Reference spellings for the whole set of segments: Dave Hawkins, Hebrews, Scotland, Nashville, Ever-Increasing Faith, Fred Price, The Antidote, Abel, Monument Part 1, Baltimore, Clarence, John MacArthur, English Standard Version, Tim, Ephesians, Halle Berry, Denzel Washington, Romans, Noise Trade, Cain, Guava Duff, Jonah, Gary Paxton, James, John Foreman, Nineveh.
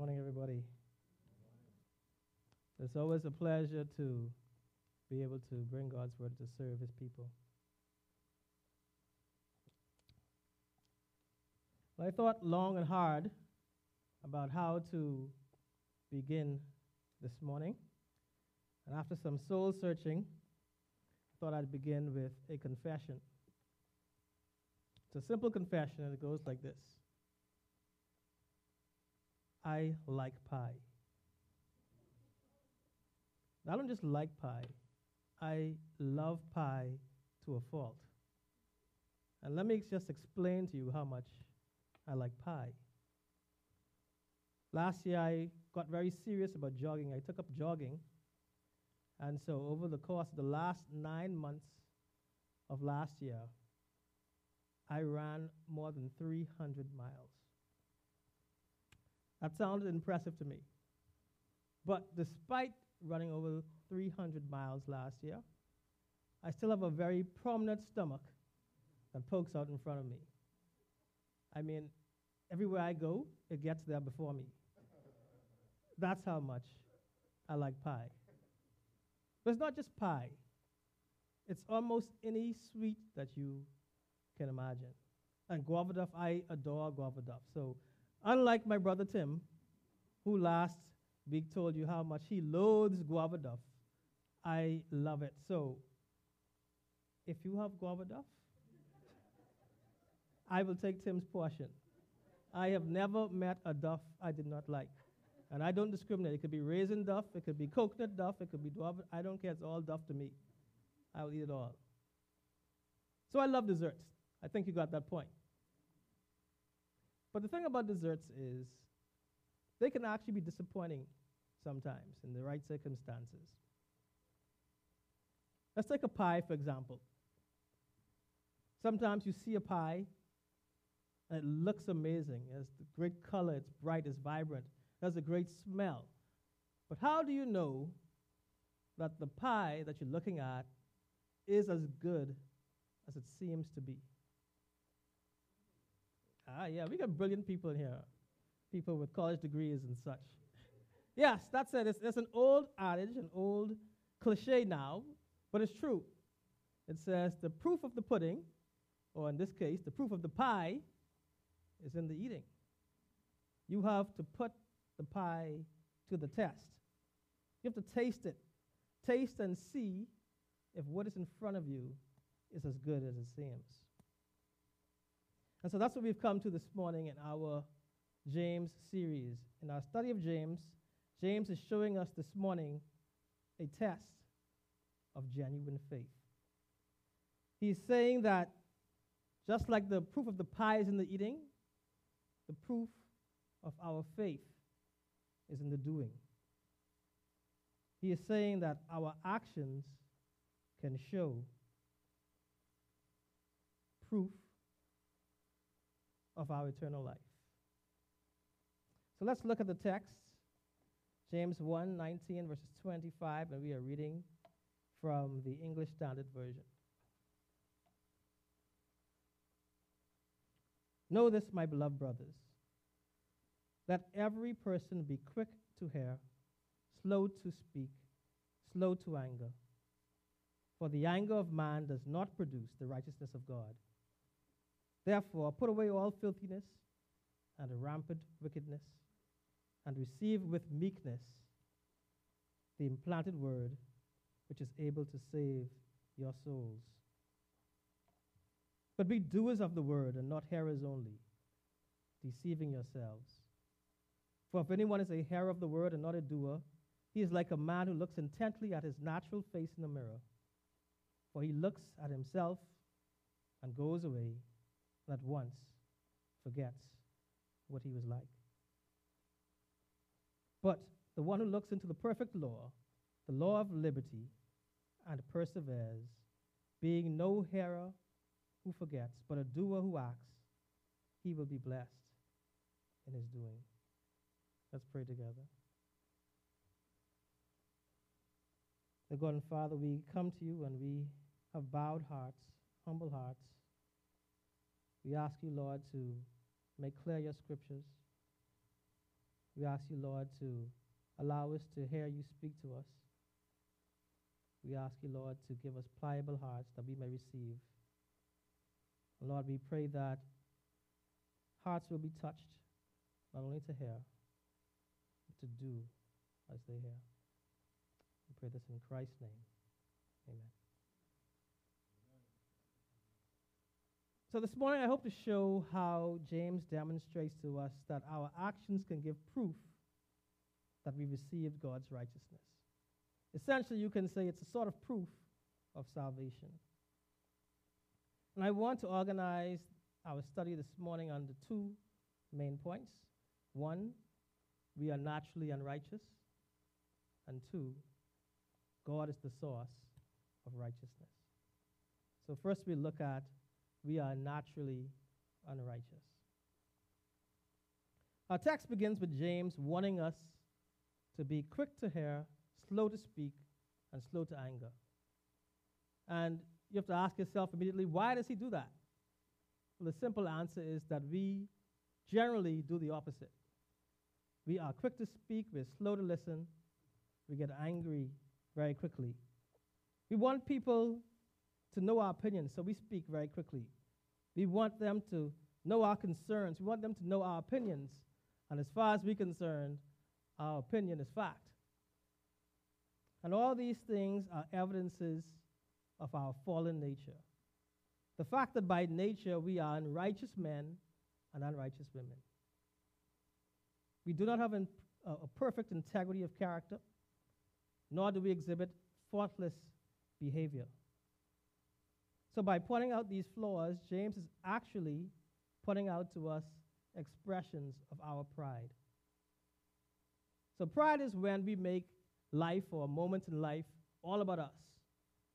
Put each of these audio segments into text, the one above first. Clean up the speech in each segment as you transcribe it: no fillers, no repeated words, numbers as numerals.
morning, everybody. It's always a pleasure to be able to bring God's word to serve his people. Well, I thought long and hard about how to begin this morning. And after some soul searching, I thought I'd begin with a confession. It's a simple confession, and it goes like this. I like pie. I don't just like pie. I love pie to a fault. And let me just explain to you how much I like pie. Last year, I got very serious about jogging. I took up jogging. And so over the course of the last 9 months of last year, I ran more than 300 miles. That sounded impressive to me. But despite running over 300 miles last year, I still have a very prominent stomach that pokes out in front of me. I mean, everywhere I go, it gets there before me. That's how much I like pie. But it's not just pie. It's almost any sweet that you can imagine. And Guava Duff, I adore Guava Duff. So unlike my brother Tim, who last week told you how much he loathes Guava Duff, I love it. So if you have Guava Duff, I will take Tim's portion. I have never met a Duff I did not like. And I don't discriminate. It could be raisin Duff, it could be coconut Duff, it could be guava. I don't care. It's all Duff to me. I will eat it all. So I love desserts. I think you got that point. But the thing about desserts is they can actually be disappointing sometimes in the right circumstances. Let's take a pie, for example. Sometimes you see a pie, and it looks amazing. It has great color, it's bright, it's vibrant. It has a great smell. But how do you know that the pie that you're looking at is as good as it seems to be? Ah, yeah, we got brilliant people in here, people with college degrees and such. Yes, that's it. It's an old adage, an old cliche now, but it's true. It says the proof of the pudding, or in this case, the proof of the pie, is in the eating. You have to put the pie to the test. You have to taste it. Taste and see if what is in front of you is as good as it seems. And so that's what we've come to this morning in our James series. In our study of James, James is showing us this morning a test of genuine faith. He's saying that just like the proof of the pie is in the eating, the proof of our faith is in the doing. He is saying that our actions can show proof of our eternal life. So let's look at the text, James 1, 19, verses 25, and we are reading from the English Standard Version. Know this, my beloved brothers, that every person be quick to hear, slow to speak, slow to anger. For the anger of man does not produce the righteousness of God. Therefore, put away all filthiness and rampant wickedness, and receive with meekness the implanted word which is able to save your souls. But be doers of the word and not hearers only, deceiving yourselves. For if anyone is a hearer of the word and not a doer, he is like a man who looks intently at his natural face in the mirror. For he looks at himself and goes away, and at once forgets what he was like. But the one who looks into the perfect law, the law of liberty, and perseveres, being no hearer who forgets, but a doer who acts, he will be blessed in his doing. Let's pray together. Dear God and Father, we come to you and we have bowed hearts, humble hearts. We ask you, Lord, to make clear your scriptures. We ask you, Lord, to allow us to hear you speak to us. We ask you, Lord, to give us pliable hearts that we may receive. Lord, we pray that hearts will be touched, not only to hear, but to do as they hear. We pray this in Christ's name. Amen. So this morning, I hope to show how James demonstrates to us that our actions can give proof that we received God's righteousness. Essentially, you can say it's a sort of proof of salvation. And I want to organize our study this morning under two main points. One, we are naturally unrighteous. And two, God is the source of righteousness. So first we look at we are naturally unrighteous. Our text begins with James warning us to be quick to hear, slow to speak, and slow to anger. And you have to ask yourself immediately, why does he do that? Well, the simple answer is that we generally do the opposite. We are quick to speak, we're slow to listen, we get angry very quickly. We want people to know our opinions, so we speak very quickly. We want them to know our concerns. We want them to know our opinions. And as far as we're concerned, our opinion is fact. And all these things are evidences of our fallen nature. The fact that by nature we are unrighteous men and unrighteous women. We do not have a perfect integrity of character, nor do we exhibit faultless behavior. So by pointing out these flaws, James is actually pointing out to us expressions of our pride. So pride is when we make life or a moment in life all about us.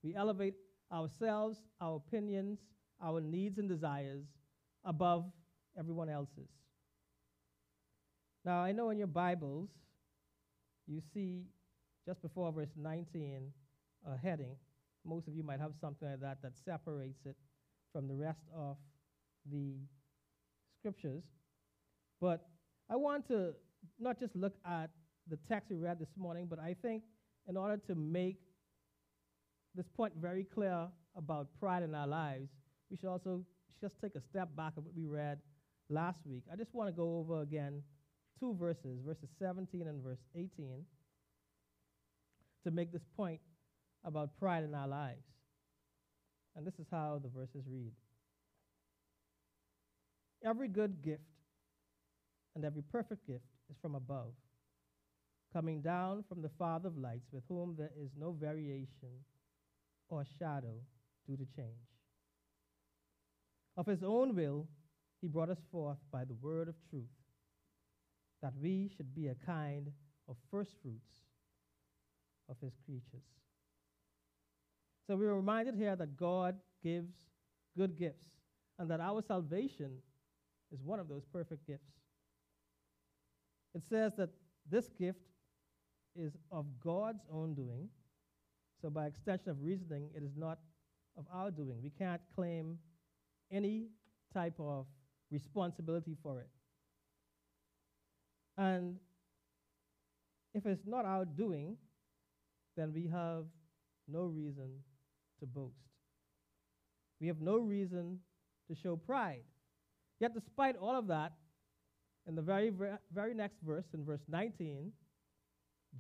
We elevate ourselves, our opinions, our needs and desires above everyone else's. Now, I know in your Bibles, you see just before verse 19 a heading. Most of you might have something like that that separates it from the rest of the scriptures. But I want to not just look at the text we read this morning, but I think in order to make this point very clear about pride in our lives, we should also just take a step back of what we read last week. I just want to go over again two verses, verses 17 and verse 18, to make this point about pride in our lives. And this is how the verses read. Every good gift and every perfect gift is from above, coming down from the Father of lights, with whom there is no variation or shadow due to change. Of his own will, he brought us forth by the word of truth, that we should be a kind of first fruits of his creatures. So we are reminded here that God gives good gifts and that our salvation is one of those perfect gifts. It says that this gift is of God's own doing. So by extension of reasoning, it is not of our doing. We can't claim any type of responsibility for it. And if it's not our doing, then we have no reason to boast. We have no reason to show pride. Yet despite all of that, in the very next verse, in verse 19,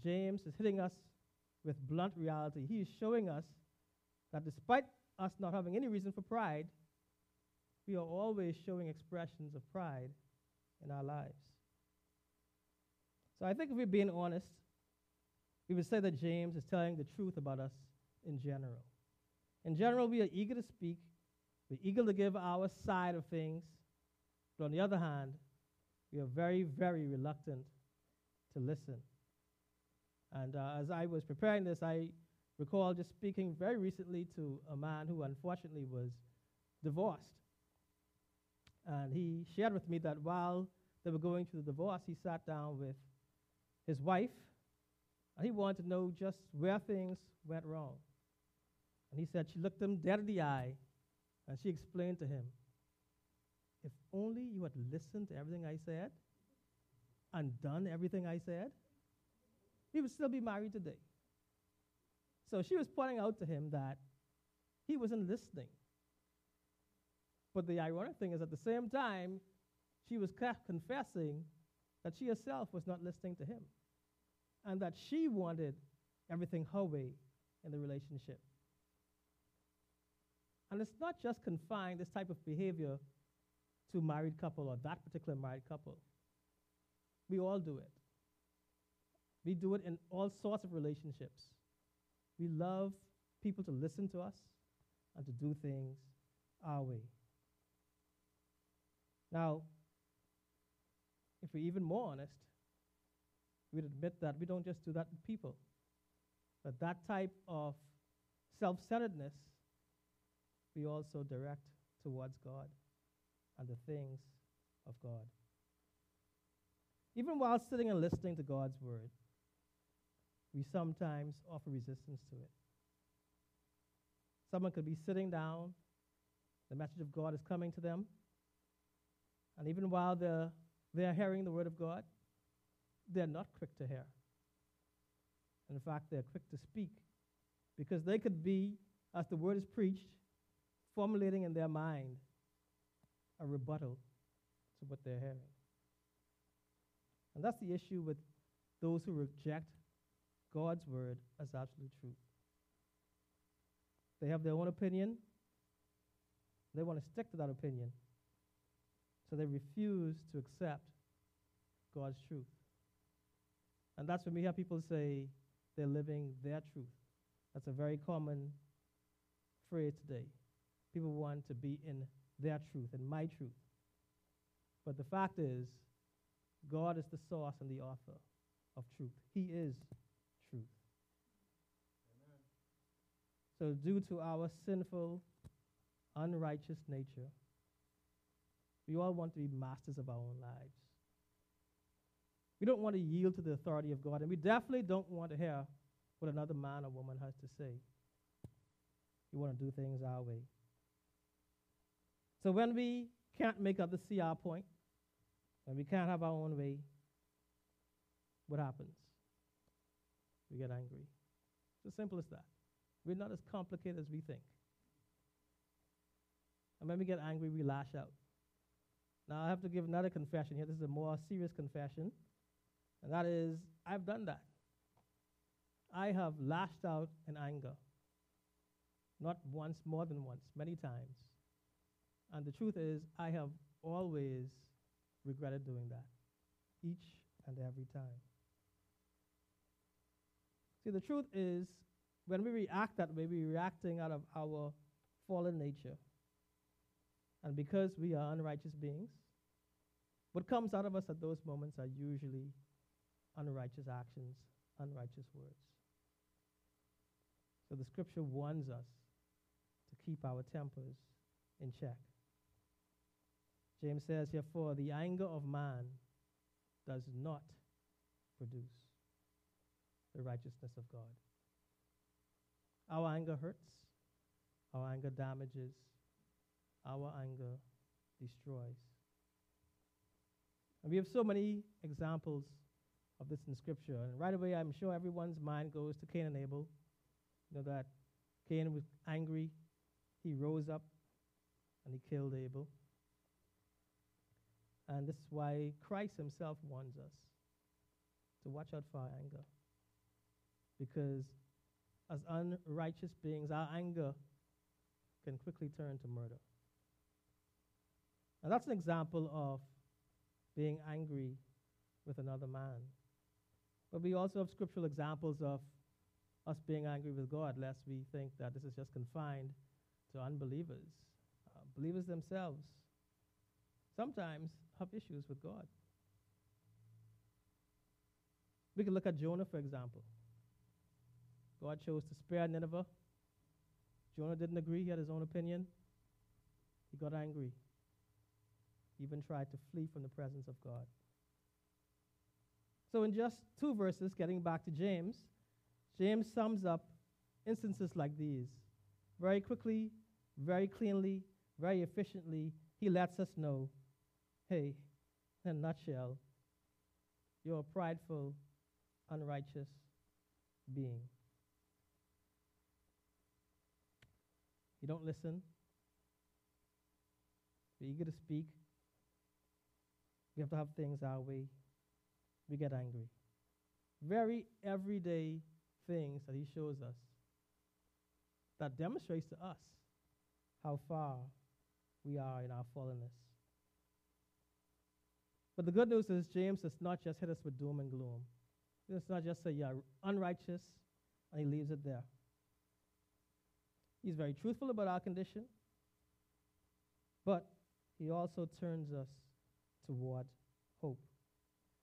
James is hitting us with blunt reality. He is showing us that despite us not having any reason for pride, we are always showing expressions of pride in our lives. So I think if we're being honest, we would say that James is telling the truth about us in general. In general, we are eager to speak. We're eager to give our side of things. But on the other hand, we are very, very reluctant to listen. And as I was preparing this, I recall just speaking very recently to a man who unfortunately was divorced. And he shared with me that while they were going through the divorce, he sat down with his wife, and he wanted to know just where things went wrong. And he said she looked him dead in the eye, and she explained to him, if only you had listened to everything I said, and done everything I said, he would still be married today. So she was pointing out to him that he wasn't listening. But the ironic thing is, at the same time, she was confessing that she herself was not listening to him and that she wanted everything her way in the relationship. And it's not just confined, this type of behavior, to married couple or that particular married couple. We all do it. We do it in all sorts of relationships. We love people to listen to us and to do things our way. Now, if we're even more honest, we'd admit that we don't just do that with people, but that type of self-centeredness we also direct towards God and the things of God. Even while sitting and listening to God's word, we sometimes offer resistance to it. Someone could be sitting down, the message of God is coming to them, and even while they're hearing the word of God, they're not quick to hear. In fact, they're quick to speak, because they could be, as the word is preached, formulating in their mind a rebuttal to what they're hearing. And that's the issue with those who reject God's word as absolute truth. They have their own opinion. They want to stick to that opinion. So they refuse to accept God's truth. And that's when we hear people say they're living their truth. That's a very common phrase today. People want to be in their truth and my truth. But the fact is, God is the source and the author of truth. He is truth. Amen. So due to our sinful, unrighteous nature, we all want to be masters of our own lives. We don't want to yield to the authority of God, and we definitely don't want to hear what another man or woman has to say. We want to do things our way. So when we can't make up the CR point, when we can't have our own way, what happens? We get angry. It's as simple as that. We're not as complicated as we think. And when we get angry, we lash out. Now, I have to give another confession here. This is a more serious confession, and that is, I've done that. I have lashed out in anger, not once, more than once, many times. And the truth is, I have always regretted doing that, each and every time. See, the truth is, when we react that way, we're reacting out of our fallen nature. And because we are unrighteous beings, what comes out of us at those moments are usually unrighteous actions, unrighteous words. So the scripture warns us to keep our tempers in check. James says here, "For the anger of man does not produce the righteousness of God." Our anger hurts. Our anger damages. Our anger destroys. And we have so many examples of this in Scripture. And right away, I'm sure everyone's mind goes to Cain and Abel. You know that Cain was angry. He rose up and he killed Abel. And this is why Christ himself warns us to watch out for our anger. Because as unrighteous beings, our anger can quickly turn to murder. And that's an example of being angry with another man. But we also have scriptural examples of us being angry with God, lest we think that this is just confined to unbelievers. Believers themselves sometimes have issues with God. We can look at Jonah, for example. God chose to spare Nineveh. Jonah didn't agree. He had his own opinion. He got angry. He even tried to flee from the presence of God. So in just 2 verses, getting back to James, James sums up instances like these. Very quickly, very cleanly, very efficiently, he lets us know, hey, in a nutshell, You're a prideful, unrighteous being. You don't listen. You're eager to speak. We have to have things our way. We get angry. Very everyday things that he shows us that demonstrates to us how far we are in our fallenness. But the good news is James does not just hit us with doom and gloom. He does not just say, you're unrighteous, and he leaves it there. He's very truthful about our condition, but he also turns us toward hope.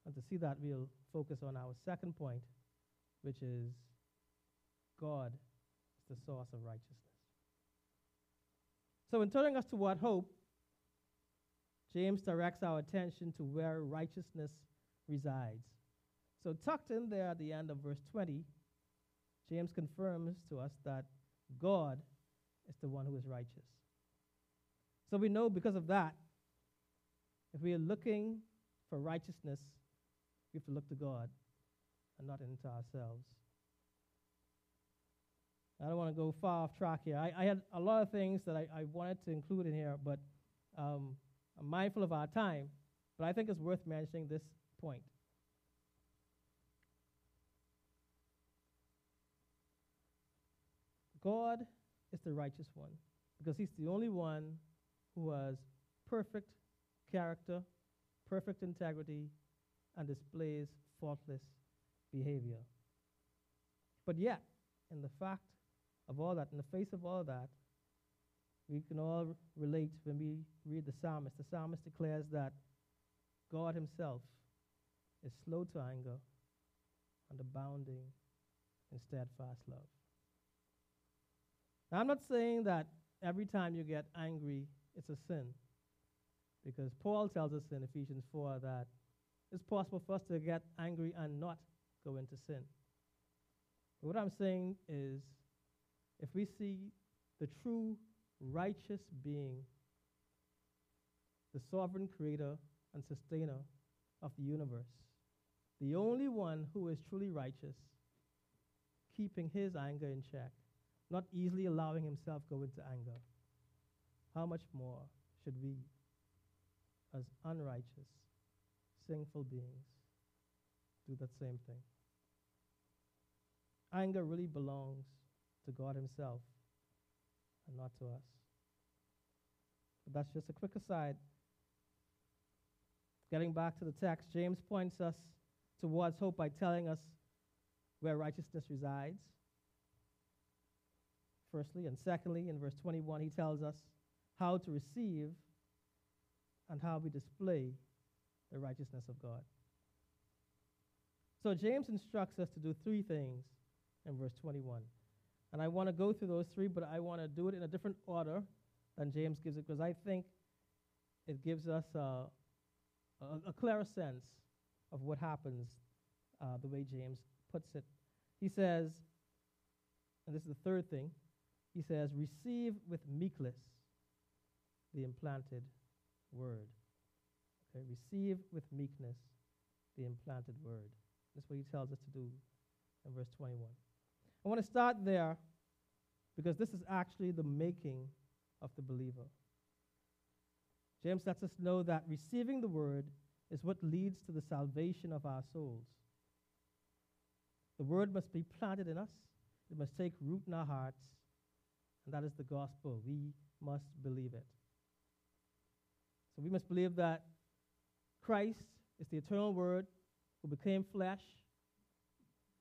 And to see that, we'll focus on our second point, which is God is the source of righteousness. So in turning us toward hope, James directs our attention to where righteousness resides. So tucked in there at the end of verse 20, James confirms to us that God is the one who is righteous. So we know because of that, if we are looking for righteousness, we have to look to God and not into ourselves. I don't want to go far off track here. I had a lot of things that I wanted to include in here, but I'm mindful of our time, but I think it's worth mentioning this point. God is the righteous one because he's the only one who has perfect character, perfect integrity, and displays faultless behavior. But yet, in the fact of all that, in the face of all that, we can all relate when we read the psalmist. The psalmist declares that God himself is slow to anger and abounding in steadfast love. Now, I'm not saying that every time you get angry, it's a sin, because Paul tells us in Ephesians 4 that it's possible for us to get angry and not go into sin. But what I'm saying is, if we see the true righteous being, the sovereign creator and sustainer of the universe, the only one who is truly righteous, keeping his anger in check, not easily allowing himself go into anger, how much more should we, as unrighteous, sinful beings, do that same thing? Anger really belongs to God himself and not to us. But that's just a quick aside. Getting back to the text, James points us towards hope by telling us where righteousness resides, firstly. And secondly, in verse 21, he tells us how to receive and how we display the righteousness of God. So James instructs us to do three things in verse 21. And I want to go through those three, but I want to do it in a different order than James gives it, because I think it gives us a clearer sense of what happens the way James puts it. He says, and this is the third thing, he says, receive with meekness the implanted word. Okay, receive with meekness the implanted word. That's what he tells us to do in verse 21. I want to start there because this is actually the making of the believer. James lets us know that receiving the word is what leads to the salvation of our souls. The word must be planted in us. It must take root in our hearts, and that is the gospel. We must believe it. So we must believe that Christ is the eternal word who became flesh,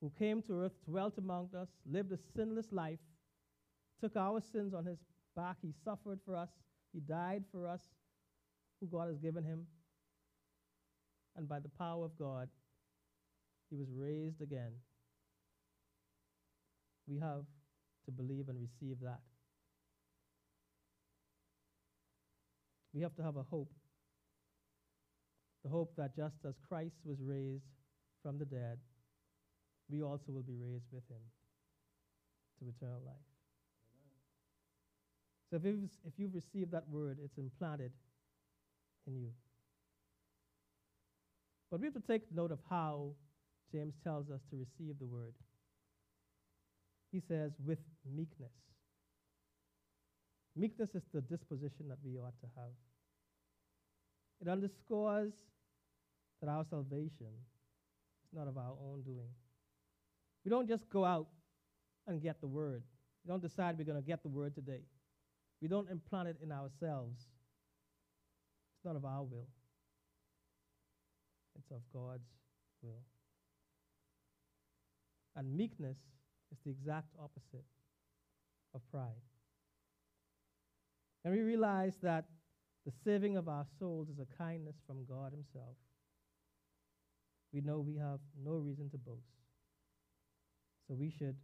who came to earth, dwelt among us, lived a sinless life, took our sins on his back. He suffered for us. He died for us, who God has given him. And by the power of God, he was raised again. We have to believe and receive that. We have to have a hope, the hope that just as Christ was raised from the dead, we also will be raised with him to eternal life. Amen. So if you've received that word, it's implanted in you. But we have to take note of how James tells us to receive the word. He says, with meekness. Meekness is the disposition that we ought to have. It underscores that our salvation is not of our own doing. We don't just go out and get the word. We don't decide we're going to get the word today. We don't implant it in ourselves. It's not of our will. It's of God's will. And meekness is the exact opposite of pride. And we realize that the saving of our souls is a kindness from God himself. We know we have no reason to boast. So we should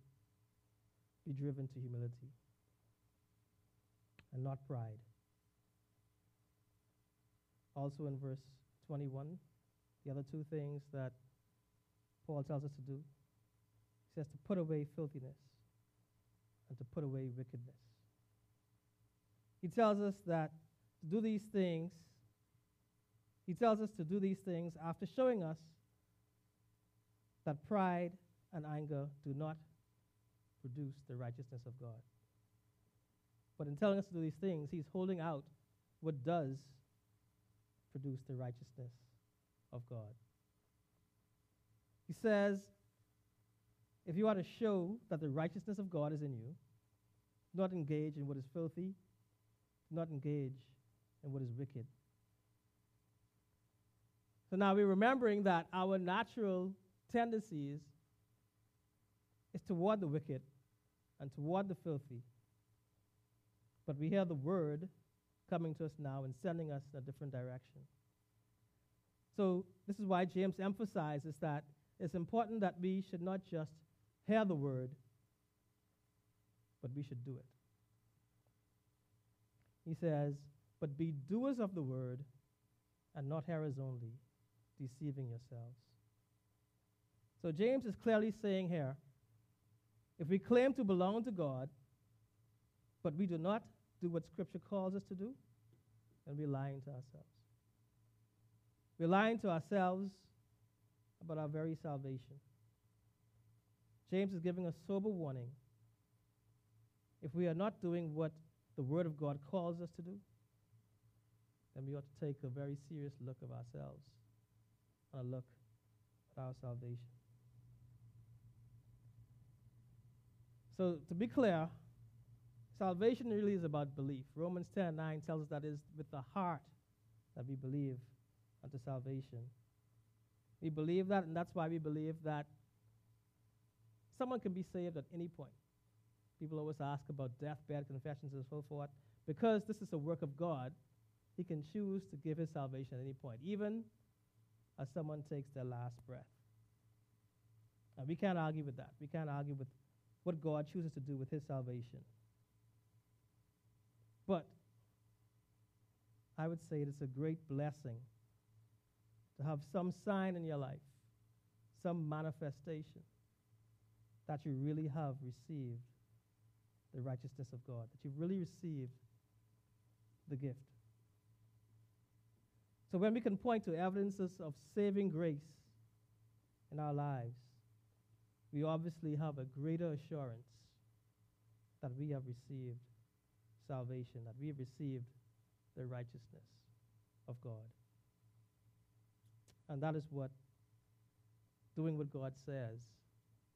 be driven to humility and not pride. Also in verse 21, the other two things that Paul tells us to do, he says to put away filthiness and to put away wickedness. He tells us that to do these things, he tells us to do these things after showing us that pride and anger do not produce the righteousness of God. But in telling us to do these things, he's holding out what does produce the righteousness of God. He says, if you are to show that the righteousness of God is in you, do not engage in what is filthy, do not engage in what is wicked. So now we're remembering that our natural tendencies is toward the wicked and toward the filthy. But we hear the word coming to us now and sending us in a different direction. So this is why James emphasizes that it's important that we should not just hear the word, but we should do it. He says, but be doers of the word and not hearers only, deceiving yourselves. So James is clearly saying here, if we claim to belong to God, but we do not do what Scripture calls us to do, then we're lying to ourselves. We're lying to ourselves about our very salvation. James is giving a sober warning. If we are not doing what the Word of God calls us to do, then we ought to take a very serious look of ourselves and a look at our salvation. So to be clear, salvation really is about belief. Romans 10:9 tells us that it is with the heart that we believe unto salvation. We believe that, and that's why we believe that someone can be saved at any point. People always ask about deathbed confessions and so forth. Because this is a work of God, he can choose to give his salvation at any point, even as someone takes their last breath. And we can't argue with that. We can't argue with what God chooses to do with his salvation. But I would say it is a great blessing to have some sign in your life, some manifestation that you really have received the righteousness of God, that you've really received the gift. So when we can point to evidences of saving grace in our lives, we obviously have a greater assurance that we have received salvation, that we have received the righteousness of God. And that is what doing what God says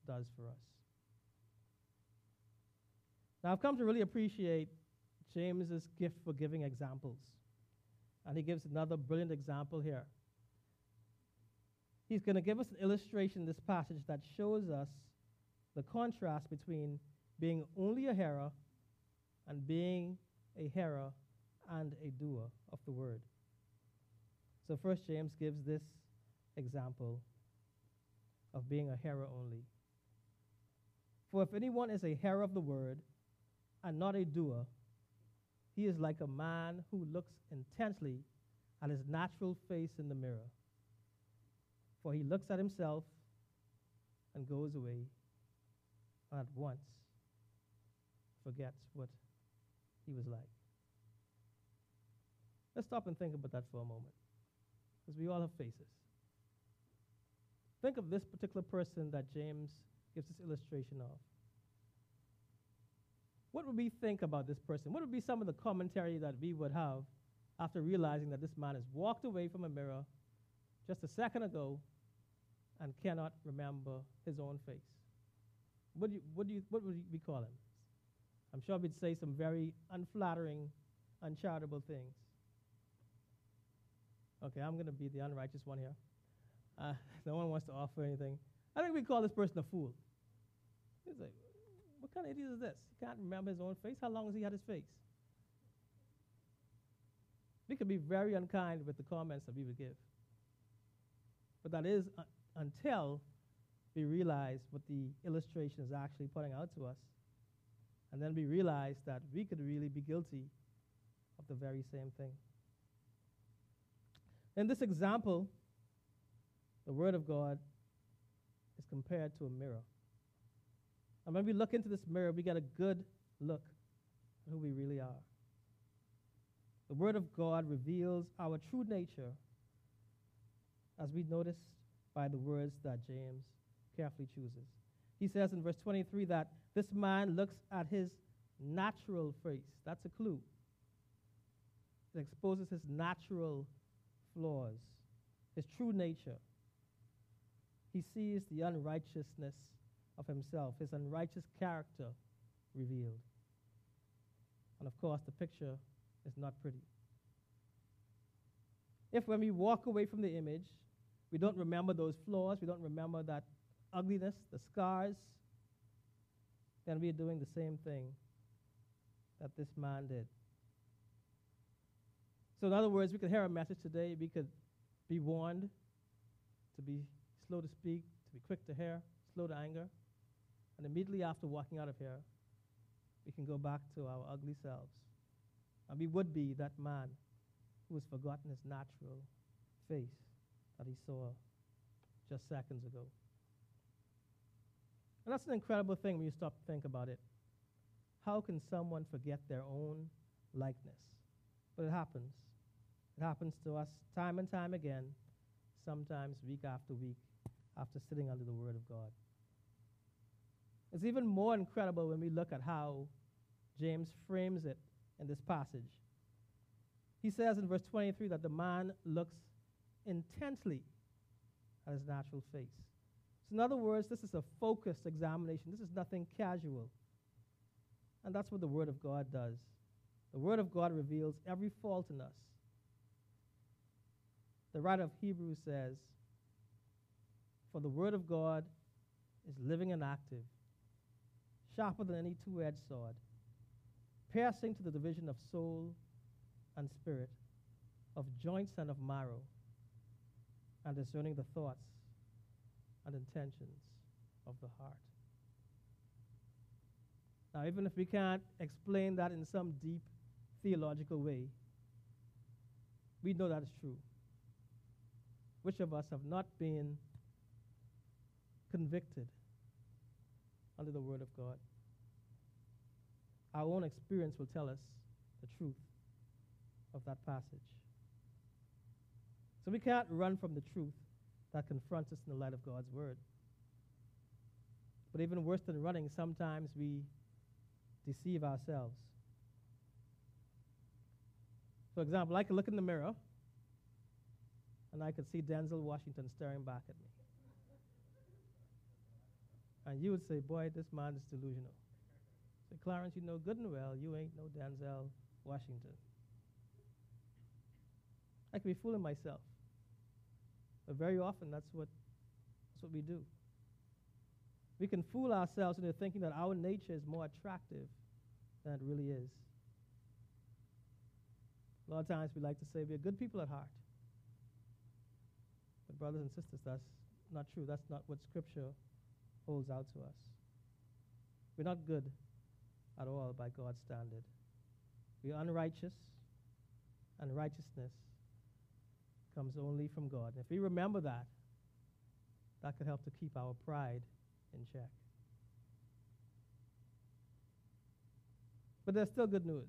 does for us. Now, I've come to really appreciate James's gift for giving examples. And he gives another brilliant example here. He's going to give us an illustration in this passage that shows us the contrast between being only a hearer and being a hearer and a doer of the word. So first, James gives this example of being a hearer only. For if anyone is a hearer of the word and not a doer, he is like a man who looks intensely at his natural face in the mirror. For he looks at himself and goes away, and at once forgets what he was like. Let's stop and think about that for a moment, because we all have faces. Think of this particular person that James gives this illustration of. What would we think about this person? What would be some of the commentary that we would have after realizing that this man has walked away from a mirror just a second ago and cannot remember his own face? What would we call him? I'm sure we'd say some very unflattering, uncharitable things. Okay, I'm going to be the unrighteous one here. No one wants to offer anything. I think we call this person a fool. He's like, what kind of idiot is this? He can't remember his own face. How long has he had his face? We could be very unkind with the comments that we would give. But that is until we realize what the illustration is actually putting out to us. And then we realize that we could really be guilty of the very same thing. In this example, the Word of God is compared to a mirror. And when we look into this mirror, we get a good look at who we really are. The Word of God reveals our true nature, as we notice by the words that James carefully chooses. He says in verse 23 that this man looks at his natural face. That's a clue. It exposes his natural flaws, his true nature. He sees the unrighteousness of himself, his unrighteous character revealed. And of course, the picture is not pretty. If when we walk away from the image, we don't remember those flaws, we don't remember that ugliness, the scars, then we are doing the same thing that this man did. So in other words, we could hear a message today, we could be warned to be slow to speak, to be quick to hear, slow to anger, and immediately after walking out of here, we can go back to our ugly selves. And we would be that man who has forgotten his natural face that he saw just seconds ago. And that's an incredible thing when you stop to think about it. How can someone forget their own likeness? But it happens. It happens to us time and time again, sometimes week after week, after sitting under the Word of God. It's even more incredible when we look at how James frames it in this passage. He says in verse 23 that the man looks intently at his natural face. So in other words, this is a focused examination. This is nothing casual. And that's what the Word of God does. The Word of God reveals every fault in us. The writer of Hebrews says, "For the Word of God is living and active, sharper than any two-edged sword, piercing to the division of soul and spirit, of joints and of marrow, and discerning the thoughts and intentions of the heart." Now, even if we can't explain that in some deep theological way, we know that is true. Which of us have not been convicted under the Word of God? Our own experience will tell us the truth of that passage. So we can't run from the truth that confronts us in the light of God's Word. But even worse than running, sometimes we deceive ourselves. For example, I could look in the mirror and I could see Denzel Washington staring back at me. And you would say, "Boy, this man is delusional." Say, "Clarence, you know good and well you ain't no Denzel Washington." I could be fooling myself. But very often that's what we do. We can fool ourselves into thinking that our nature is more attractive than it really is. A lot of times we like to say we're good people at heart. But brothers and sisters, that's not true. That's not what Scripture holds out to us. We're not good at all by God's standard. We're unrighteous, and righteousness comes only from God. And if we remember that, that could help to keep our pride in check. But there's still good news.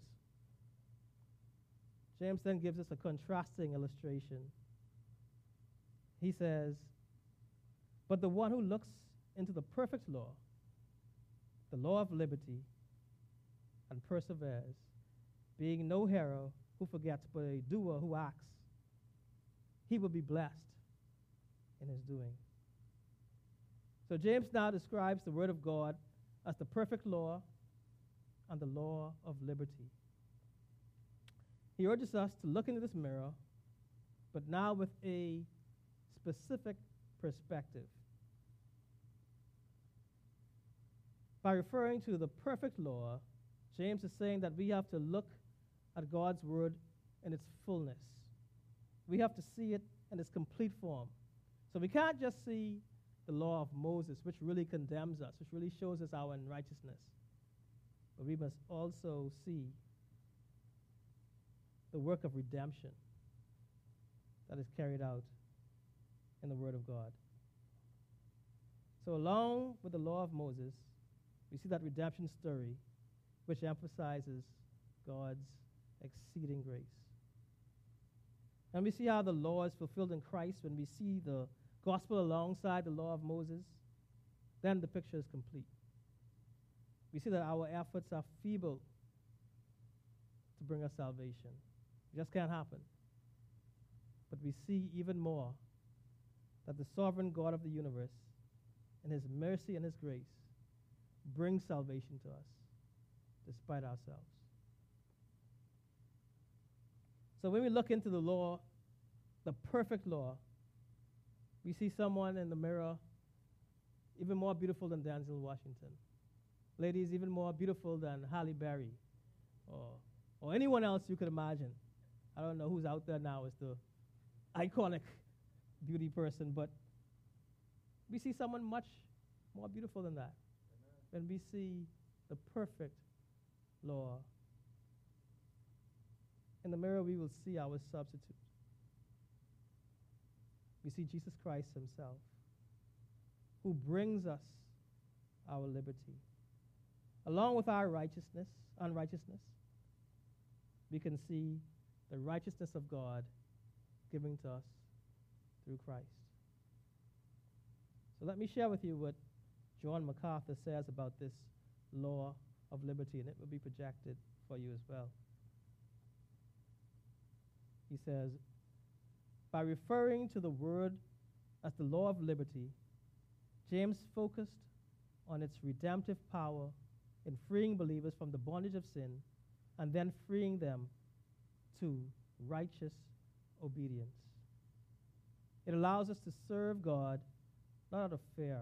James then gives us a contrasting illustration. He says, But the one who looks into the perfect law, the law of liberty, and perseveres, being no hero who forgets, but a doer who acts, he will be blessed in his doing. So James now describes the Word of God as the perfect law and the law of liberty. He urges us to look into this mirror, but now with a specific perspective. By referring to the perfect law, James is saying that we have to look at God's word in its fullness. We have to see it in its complete form. So we can't just see the law of Moses, which really condemns us, which really shows us our unrighteousness. But we must also see the work of redemption that is carried out in the Word of God. So along with the law of Moses, we see that redemption story, which emphasizes God's exceeding grace. And we see how the law is fulfilled in Christ when we see the gospel alongside the law of Moses. Then the picture is complete. We see that our efforts are feeble to bring us salvation. It just can't happen. But we see even more that the sovereign God of the universe, in his mercy and his grace, brings salvation to us despite ourselves. So when we look into the law, the perfect law, we see someone in the mirror even more beautiful than Denzel Washington. Ladies, even more beautiful than Halle Berry or anyone else you could imagine. I don't know who's out there now as the iconic beauty person, but we see someone much more beautiful than that. Amen. When we see the perfect law. In the mirror, we will see our substitute. We see Jesus Christ himself, who brings us our liberty. Along with our unrighteousness, we can see the righteousness of God given to us through Christ. So let me share with you what John MacArthur says about this law of liberty, and it will be projected for you as well. He says, by referring to the word as the law of liberty, James focused on its redemptive power in freeing believers from the bondage of sin and then freeing them to righteous obedience. It allows us to serve God not out of fear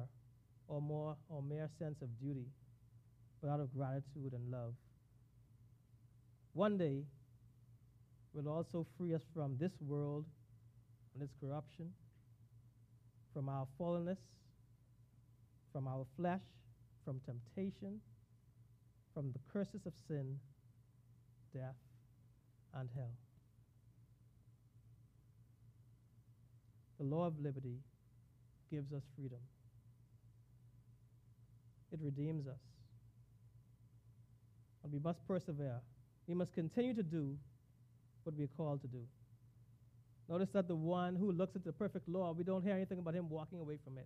or mere sense of duty, but out of gratitude and love. One day, will also free us from this world and its corruption, from our fallenness, from our flesh, from temptation, from the curses of sin, death, and hell. The law of liberty gives us freedom. It redeems us. And we must persevere. We must continue to do what we are called to do. Notice that the one who looks into the perfect law, we don't hear anything about him walking away from it.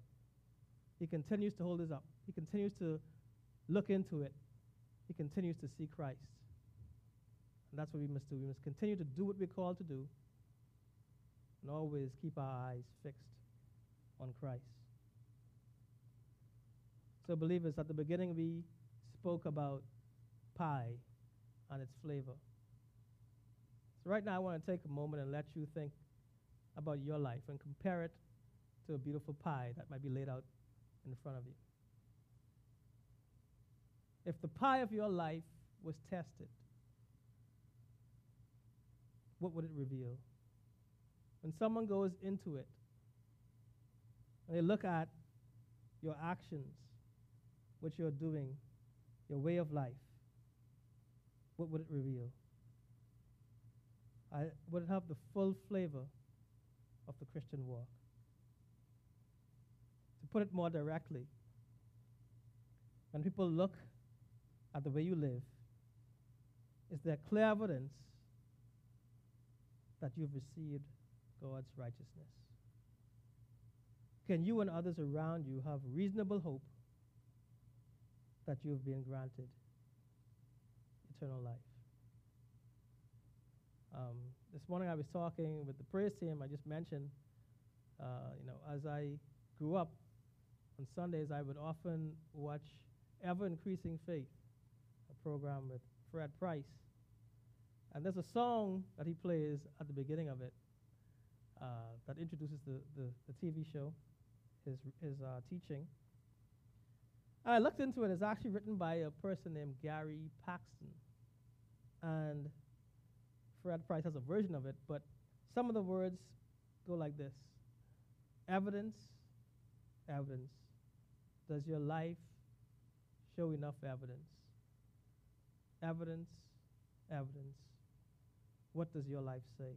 He continues to hold this up. He continues to look into it. He continues to see Christ. And that's what we must do. We must continue to do what we're called to do and always keep our eyes fixed on Christ. So believers, at the beginning we spoke about pie and its flavor. Right now, I want to take a moment and let you think about your life and compare it to a beautiful pie that might be laid out in front of you. If the pie of your life was tested, what would it reveal? When someone goes into it and they look at your actions, what you're doing, your way of life, what would it reveal? I would have the full flavor of the Christian walk. To put it more directly, when people look at the way you live, is there clear evidence that you've received God's righteousness? can you and others around you have reasonable hope that you've been granted eternal life? This morning I was talking with the praise team. I just mentioned, as I grew up on Sundays, I would often watch Ever-Increasing Faith, a program with Fred Price. And there's a song that he plays at the beginning of it that introduces the TV show, his teaching. And I looked into it. It's actually written by a person named Gary Paxton. And Fred Price has a version of it, but some of the words go like this. Evidence, evidence. Does your life show enough evidence? Evidence, evidence. What does your life say?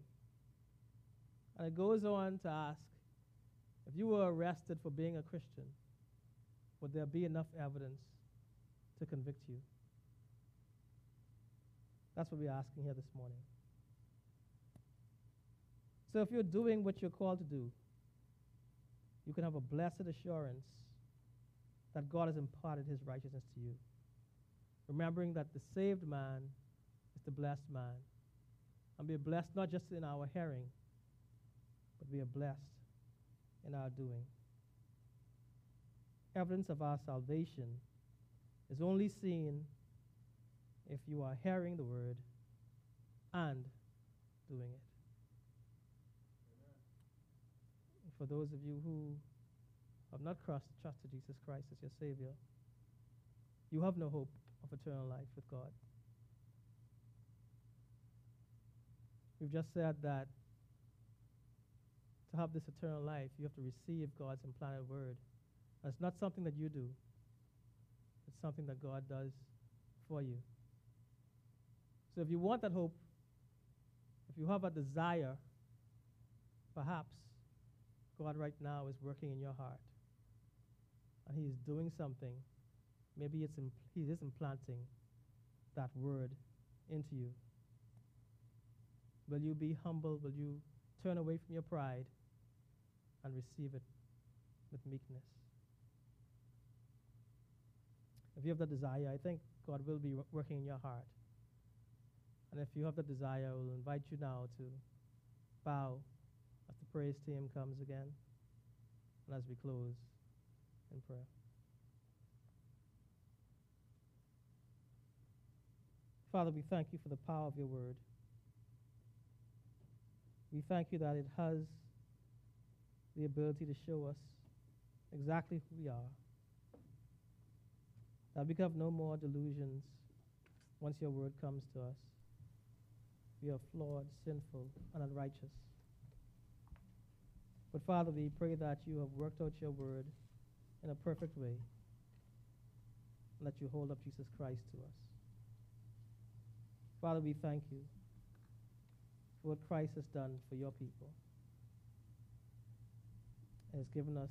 And it goes on to ask, if you were arrested for being a Christian, would there be enough evidence to convict you? That's what we're asking here this morning. So if you're doing what you're called to do, you can have a blessed assurance that God has imparted his righteousness to you, remembering that the saved man is the blessed man. And we are blessed not just in our hearing, but we are blessed in our doing. Evidence of our salvation is only seen if you are hearing the word and doing it. Amen. For those of you who have not trusted Jesus Christ as your Savior, you have no hope of eternal life with God. We've just said that to have this eternal life, you have to receive God's implanted word. And it's not something that you do. It's something that God does for you. So if you want that hope, if you have a desire, perhaps God right now is working in your heart. And he is doing something. Maybe he is implanting that word into you. Will you be humble? Will you turn away from your pride and receive it with meekness? If you have that desire, I think God will be working in your heart. And if you have that desire, I will invite you now to bow as the praise team comes again and as we close in prayer. Father, we thank you for the power of your word. We thank you that it has the ability to show us exactly who we are, that we have no more delusions once your word comes to us. We are flawed, sinful, and unrighteous. But Father, we pray that you have worked out your word in a perfect way, and that you hold up Jesus Christ to us. Father, we thank you for what Christ has done for your people. He has given us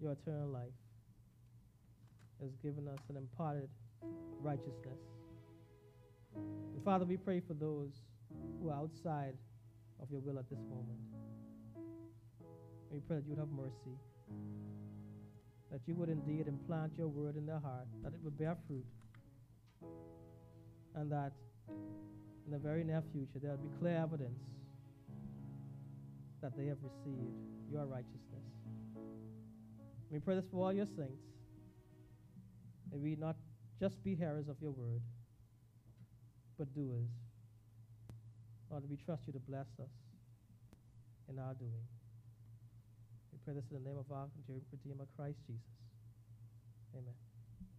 your eternal life. He has given us an imparted righteousness. And Father, we pray for those who are outside of your will at this moment. We pray that you would have mercy, that you would indeed implant your word in their heart, that it would bear fruit, and that in the very near future there will be clear evidence that they have received your righteousness. We pray this for all your saints. May we not just be hearers of your word, but doers. Lord, we trust you to bless us in our doing. We pray this in the name of our Redeemer, Christ Jesus. Amen.